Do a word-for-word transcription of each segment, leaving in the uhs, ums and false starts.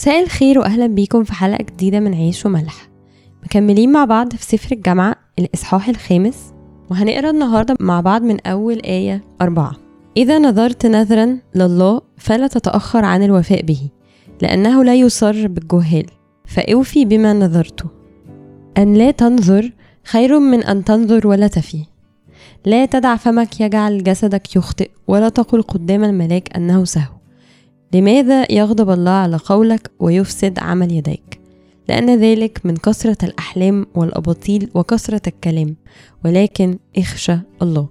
مساء الخير واهلا بيكم في حلقه جديده من عيش وملح. مكملين مع بعض في سفر الجامعه الاصحاح الخامس، وهنقرا النهارده مع بعض من اول ايه أربعة. اذا نظرت نذرا لله فلا تتاخر عن الوفاء به، لانه لا يصر بالجهال، فاوفي بما نذرته. ان لا تنظر خير من ان تنظر ولا تفي. لا تدع فمك يجعل جسدك يخطئ، ولا تقل قدام الملاك انه سهو. لماذا يغضب الله على قولك ويفسد عمل يديك؟ لأن ذلك من كثرة الأحلام والأباطيل وكثرة الكلام، ولكن اخشى الله.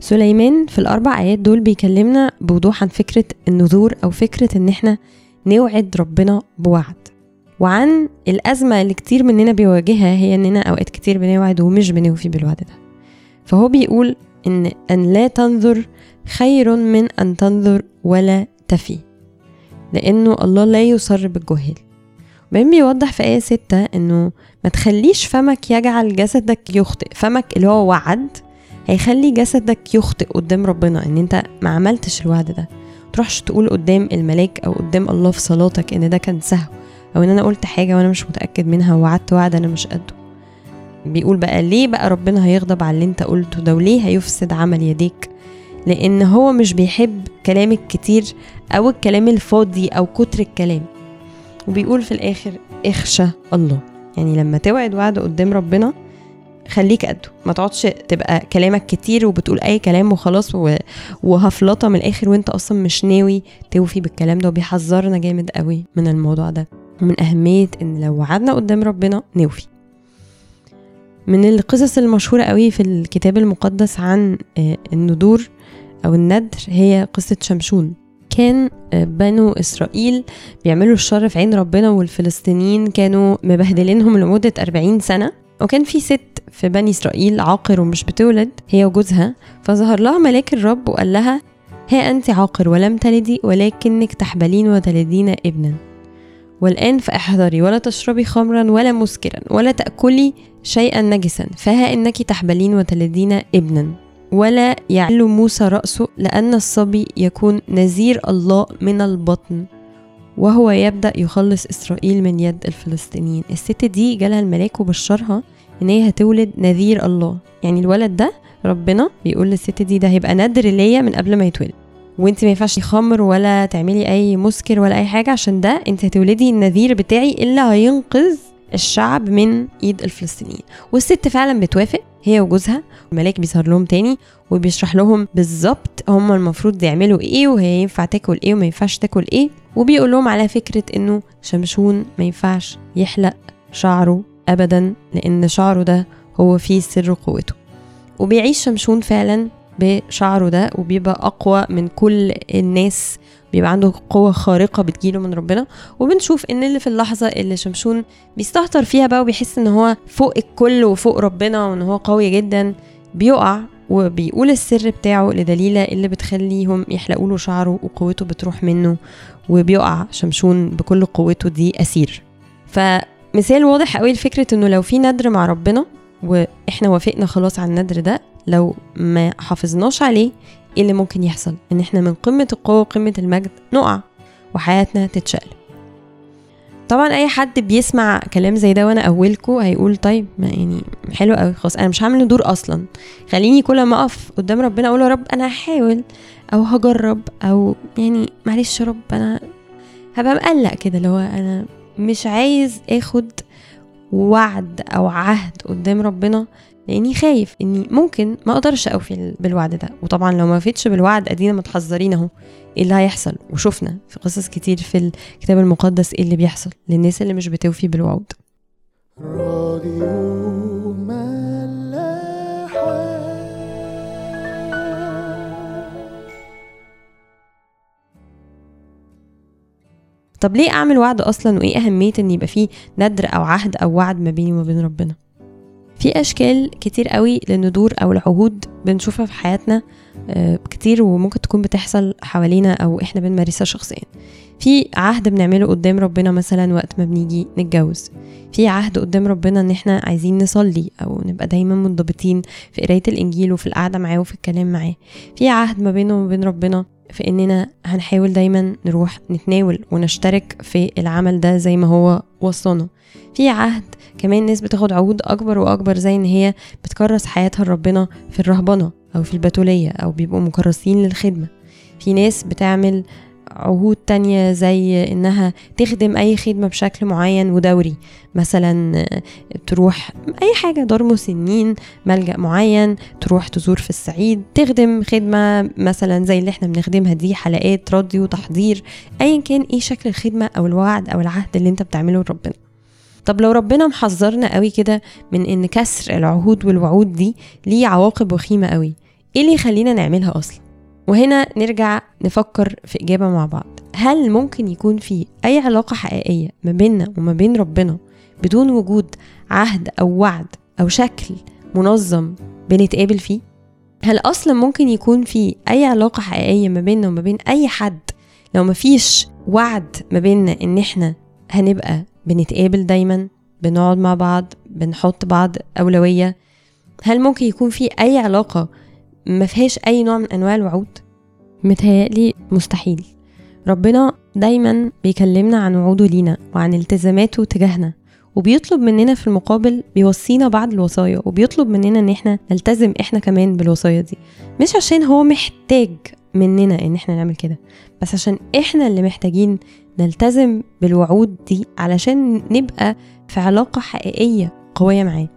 سليمان في الأربع آيات دول بيكلمنا بوضوح عن فكرة النذور، أو فكرة إن احنا نوعد ربنا بوعد، وعن الأزمة اللي كتير مننا بيواجهها، هي إننا أوقات كتير بنوعد ومش بنوفي بالوعد ده. فهو بيقول إن أن لا تنذر خير من أن تنذر ولا تفي، لأنه الله لا يصر بالجهل. وبعدين بيوضح في آية ستة أنه ما تخليش فمك يجعل جسدك يخطئ. فمك اللي هو وعد هيخلي جسدك يخطئ قدام ربنا، أن أنت ما عملتش الوعد ده. تروحش تقول قدام الملاك أو قدام الله في صلاتك أن ده كان سهو، أو أن أنا قلت حاجة وأنا مش متأكد منها ووعدت وعد أنا مش قده. بيقول بقى ليه بقى ربنا هيغضب على اللي أنت قلته ده، وليه هيفسد عمل يديك؟ لأن هو مش بيحب كلام الكتير أو الكلام الفاضي أو كتر الكلام. وبيقول في الآخر اخشى الله، يعني لما توعد وعد قدام ربنا خليك قده، ما تقعدش تبقى كلامك كتير وبتقول أي كلام وخلاص وهفلطة من الآخر وانت أصلا مش ناوي توفي بالكلام ده. وبيحذرنا جامد قوي من الموضوع ده، ومن أهمية إن لو وعدنا قدام ربنا نوفي. من القصص المشهورة قوي في الكتاب المقدس عن النذور أو النذر هي قصة شمشون. كان بنو إسرائيل بيعملوا الشر في عين ربنا، والفلسطينيين كانوا مبهدلينهم لمدة أربعين سنة. وكان في ست في بني إسرائيل عاقر ومش بتولد، هي وجوزها. فظهر لها ملاك الرب وقال لها: ها أنت عاقر ولم تلدي، ولكنك تحبلين وتلدين ابنا، والآن فاحذري ولا تشربي خمرا ولا مسكرا ولا تأكلي شيئا نجسا، فها إنك تحبلين وتلدين ابنا. ولا يعل موسى رأسه، لأن الصبي يكون نذير الله من البطن، وهو يبدأ يخلص إسرائيل من يد الفلسطينيين. الست دي جالها الملاك وبشرها إن هي هتولد نذير الله، يعني الولد ده ربنا بيقول للست دي ده هيبقى نذر ليا من قبل ما يتولد، وانت ما ينفعش خمر ولا تعملي أي مسكر ولا أي حاجة، عشان ده انت هتولدي النذير بتاعي اللي هينقذ الشعب من ايد الفلسطينيين. والست فعلا بتوافق هي وجوزها. الملاك بيظهر لهم تاني وبيشرح لهم بالظبط هم المفروض يعملوا ايه، وهي ينفع تاكل ايه وما ينفعش تاكل ايه. وبيقول لهم على فكره انه شمشون ما ينفعش يحلق شعره ابدا، لان شعره ده هو فيه سر قوته. وبيعيش شمشون فعلا بشعره ده، وبيبقى اقوى من كل الناس، بيبقى عنده قوة خارقة بتجيله من ربنا. وبنشوف ان اللي في اللحظة اللي شمشون بيستهتر فيها بقى وبيحس ان هو فوق الكل وفوق ربنا وان هو قوي جدا، بيقع وبيقول السر بتاعه لدليلة اللي بتخليهم يحلقوا له شعره وقوته بتروح منه، وبيقع شمشون بكل قوته دي أسير. فمثال واضح قوي لفكرة انه لو في نذر مع ربنا واحنا وافقنا خلاص على النذر ده، لو ما حافظناش عليه ايه اللي ممكن يحصل؟ ان احنا من قمة القوة وقمة المجد نقع وحياتنا تتشقلب. طبعا اي حد بيسمع كلام زي ده وانا اولكو هيقول طيب ما يعني حلو قوي، خلاص انا مش هعمل ندور اصلا، خليني كل ما اقف قدام ربنا اقول يا رب انا هحاول او هجرب، او يعني معلش يا رب انا هبقى مقلق كده، لو انا مش عايز اخد وعد او عهد قدام ربنا لاني خايف اني ممكن ما اقدرش اوفي بالوعد ده. وطبعا لو ما وفيتش بالوعد ادينا متحذرين اهو ايه اللي هيحصل، وشفنا في قصص كتير في الكتاب المقدس ايه اللي بيحصل للناس اللي مش بتوفي بالوعود. طب ليه اعمل وعد اصلا، وايه اهميه ان يبقى فيه نذر او عهد او وعد ما بيني وما بين ربنا؟ في اشكال كتير قوي للنذور او العهود بنشوفها في حياتنا كتير، وممكن تكون بتحصل حوالينا او احنا بنمارسها شخصيا. في عهد بنعمله قدام ربنا مثلا وقت ما بنيجي نتجوز، في عهد قدام ربنا ان احنا عايزين نصلي او نبقى دايما منضبطين في قرايه الانجيل وفي القعده معاه وفي الكلام معاه، في عهد ما بينه وما بين ربنا في اننا هنحاول دايما نروح نتناول ونشترك في العمل ده زي ما هو وصلنا في عهد. كمان الناس بتاخد عهود اكبر واكبر زي ان هي بتكرس حياتها لربنا في الرهبنه او في البتوليه او بيبقوا مكرسين للخدمه. في ناس بتعمل عهود تانية زي انها تخدم اي خدمة بشكل معين ودوري، مثلا تروح اي حاجة دار مسنين، ملجأ معين، تروح تزور في الصعيد، تخدم خدمة مثلا زي اللي احنا بنخدمها دي، حلقات راديو وتحضير، ايا كان ايه شكل الخدمة او الوعد او العهد اللي انت بتعمله لربنا. طب لو ربنا محذرنا قوي كده من ان كسر العهود والوعود دي ليه عواقب وخيمة قوي، ايه اللي يخلينا نعملها اصلا؟ وهنا نرجع نفكر في إجابة مع بعض. هل ممكن يكون في أي علاقة حقيقية ما بيننا وما بين ربنا بدون وجود عهد أو وعد أو شكل منظم بنتقابل فيه؟ هل أصلا ممكن يكون في أي علاقة حقيقية ما بيننا وما بين أي حد لو ما فيش وعد ما بيننا إن إحنا هنبقى بنتقابل دايما، بنقعد مع بعض، بنحط بعض أولوية؟ هل ممكن يكون في أي علاقة ما فيهاش أي نوع من أنواع الوعود؟ متهيألي مستحيل. ربنا دايما بيكلمنا عن وعوده لينا وعن التزاماته تجاهنا، وبيطلب مننا في المقابل بيوصينا بعض الوصايا، وبيطلب مننا ان احنا نلتزم احنا كمان بالوصايا دي، مش عشان هو محتاج مننا ان احنا نعمل كده، بس عشان احنا اللي محتاجين نلتزم بالوعود دي علشان نبقى في علاقة حقيقية قوية معاه.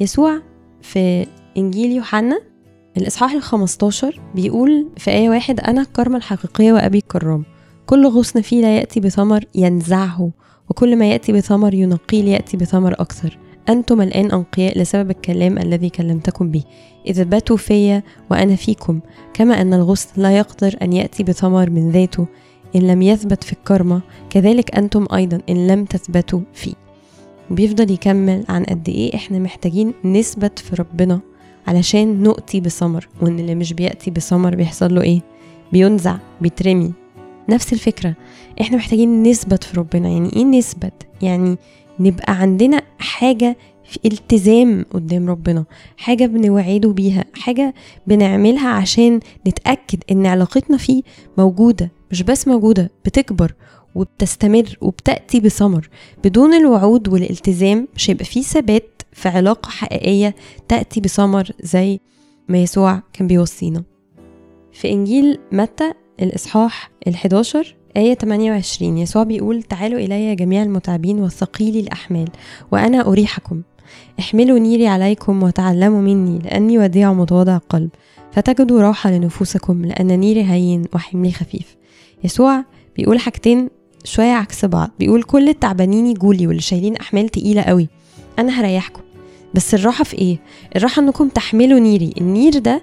يسوع في إنجيل يوحنا الإصحاح الخمستاشر بيقول في آية واحد: أنا الكرمة الحقيقية وأبي الكرام، كل غصن فيه لا يأتي بثمر ينزعه، وكل ما يأتي بثمر ينقيه ليأتي بثمر أكثر. أنتم الآن أنقياء لسبب الكلام الذي كلمتكم به، إذ اثبتوا فيا وأنا فيكم، كما أن الغصن لا يقدر أن يأتي بثمر من ذاته إن لم يثبت في الكرمة، كذلك أنتم أيضا إن لم تثبتوا فيه. وبيفضل يكمل عن قد إيه إحنا محتاجين نثبت في ربنا علشان نؤتي بثمر، وان اللي مش بيأتي بثمر بيحصل له ايه؟ بينزع، بيترمي. نفس الفكرة، احنا محتاجين نثبت في ربنا. يعني ايه نثبت؟ يعني نبقى عندنا حاجة في التزام قدام ربنا، حاجة بنوعده بيها، حاجة بنعملها عشان نتأكد ان علاقتنا فيه موجودة، مش بس موجودة، بتكبر وبتستمر وبتأتي بثمر. بدون الوعود والالتزام مش هيبقى فيه ثبات في علاقة حقيقية تأتي بثمر زي ما يسوع كان بيوصينا. في إنجيل متى الإصحاح الحداشر آية تمنية وعشرين يسوع بيقول: تعالوا إلي جميع المتعبين والثقيلي الأحمال وأنا أريحكم، احملوا نيري عليكم وتعلموا مني لأني وديع متواضع قلب، فتجدوا راحة لنفوسكم لأن نيري هين وحملي خفيف. يسوع بيقول حاجتين شوية عكس بعض، بيقول كل التعبانين يجولي واللي شايلين أحمال تقيلة قوي انا هريحكم، بس الراحه في ايه؟ الراحه انكم تحملوا نيري. النير ده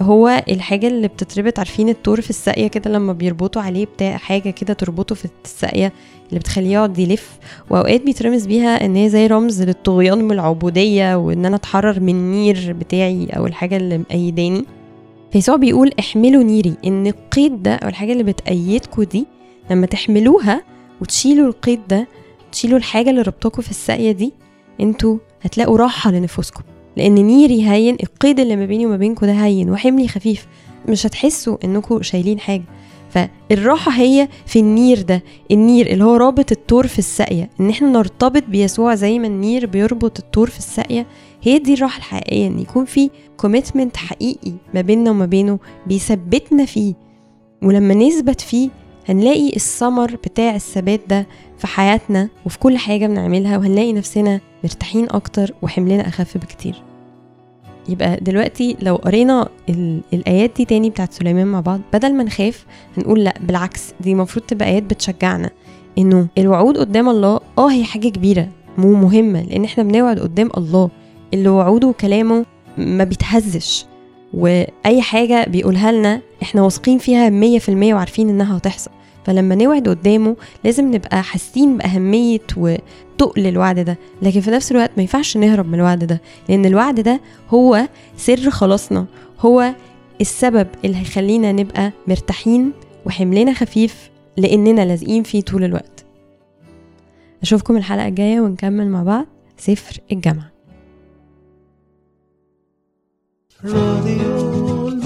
هو الحاجه اللي بتتربط، عارفين التور في الساقيه كده لما بيربطوا عليه بتاع حاجه كده تربطه في الساقيه اللي بتخليه يقعد يلف، واوقات بيترمز بيها ان هي زي رمز للطغيان والعبوديه، وان انا اتحرر من النير بتاعي او الحاجه اللي مقيداني. فيسوع بيقول احملوا نيري، ان القيد ده او الحاجه اللي بتقيدكم دي لما تحملوها وتشيلوا القيد ده، تشيلوا الحاجه اللي ربطكم في الساقيه دي، انتوا هتلاقوا راحه لنفوسكم لان نيري هين، القيد اللي ما بيني وما بينكم ده هين، وحملي خفيف، مش هتحسوا انكم شايلين حاجه. فالراحه هي في النير ده، النير اللي هو رابط التور في الساقيه، ان احنا نرتبط بيسوع زي ما النير بيربط التور في الساقيه. هي دي الراحه الحقيقيه، ان يكون في كوميتمنت حقيقي ما بيننا وما بينه بيثبتنا فيه، ولما نثبت فيه هنلاقي الثمر بتاع الثبات ده في حياتنا وفي كل حاجه بنعملها، وهنلاقي نفسنا مرتاحين اكتر وحملنا اخف بكتير. يبقى دلوقتي لو قرينا الايات دي تاني بتاعت سليمان مع بعض، بدل ما نخاف هنقول لا بالعكس، دي المفروض تبقى ايات بتشجعنا انه الوعود قدام الله اه هي حاجه كبيره مو مهمه، لان احنا بنوعد قدام الله اللي وعوده وكلامه ما بيتهزش، واي حاجه بيقولها لنا احنا واثقين فيها مية في المية وعارفين انها هتحصل. فلما نوعد قدامه لازم نبقى حاسين باهميه وتقل الوعد ده، لكن في نفس الوقت ما ينفعش نهرب من الوعد ده، لان الوعد ده هو سر خلاصنا، هو السبب اللي هيخلينا نبقى مرتاحين وحملنا خفيف لاننا لازقين فيه طول الوقت. اشوفكم الحلقه الجايه ونكمل مع بعض سفر الجامعه.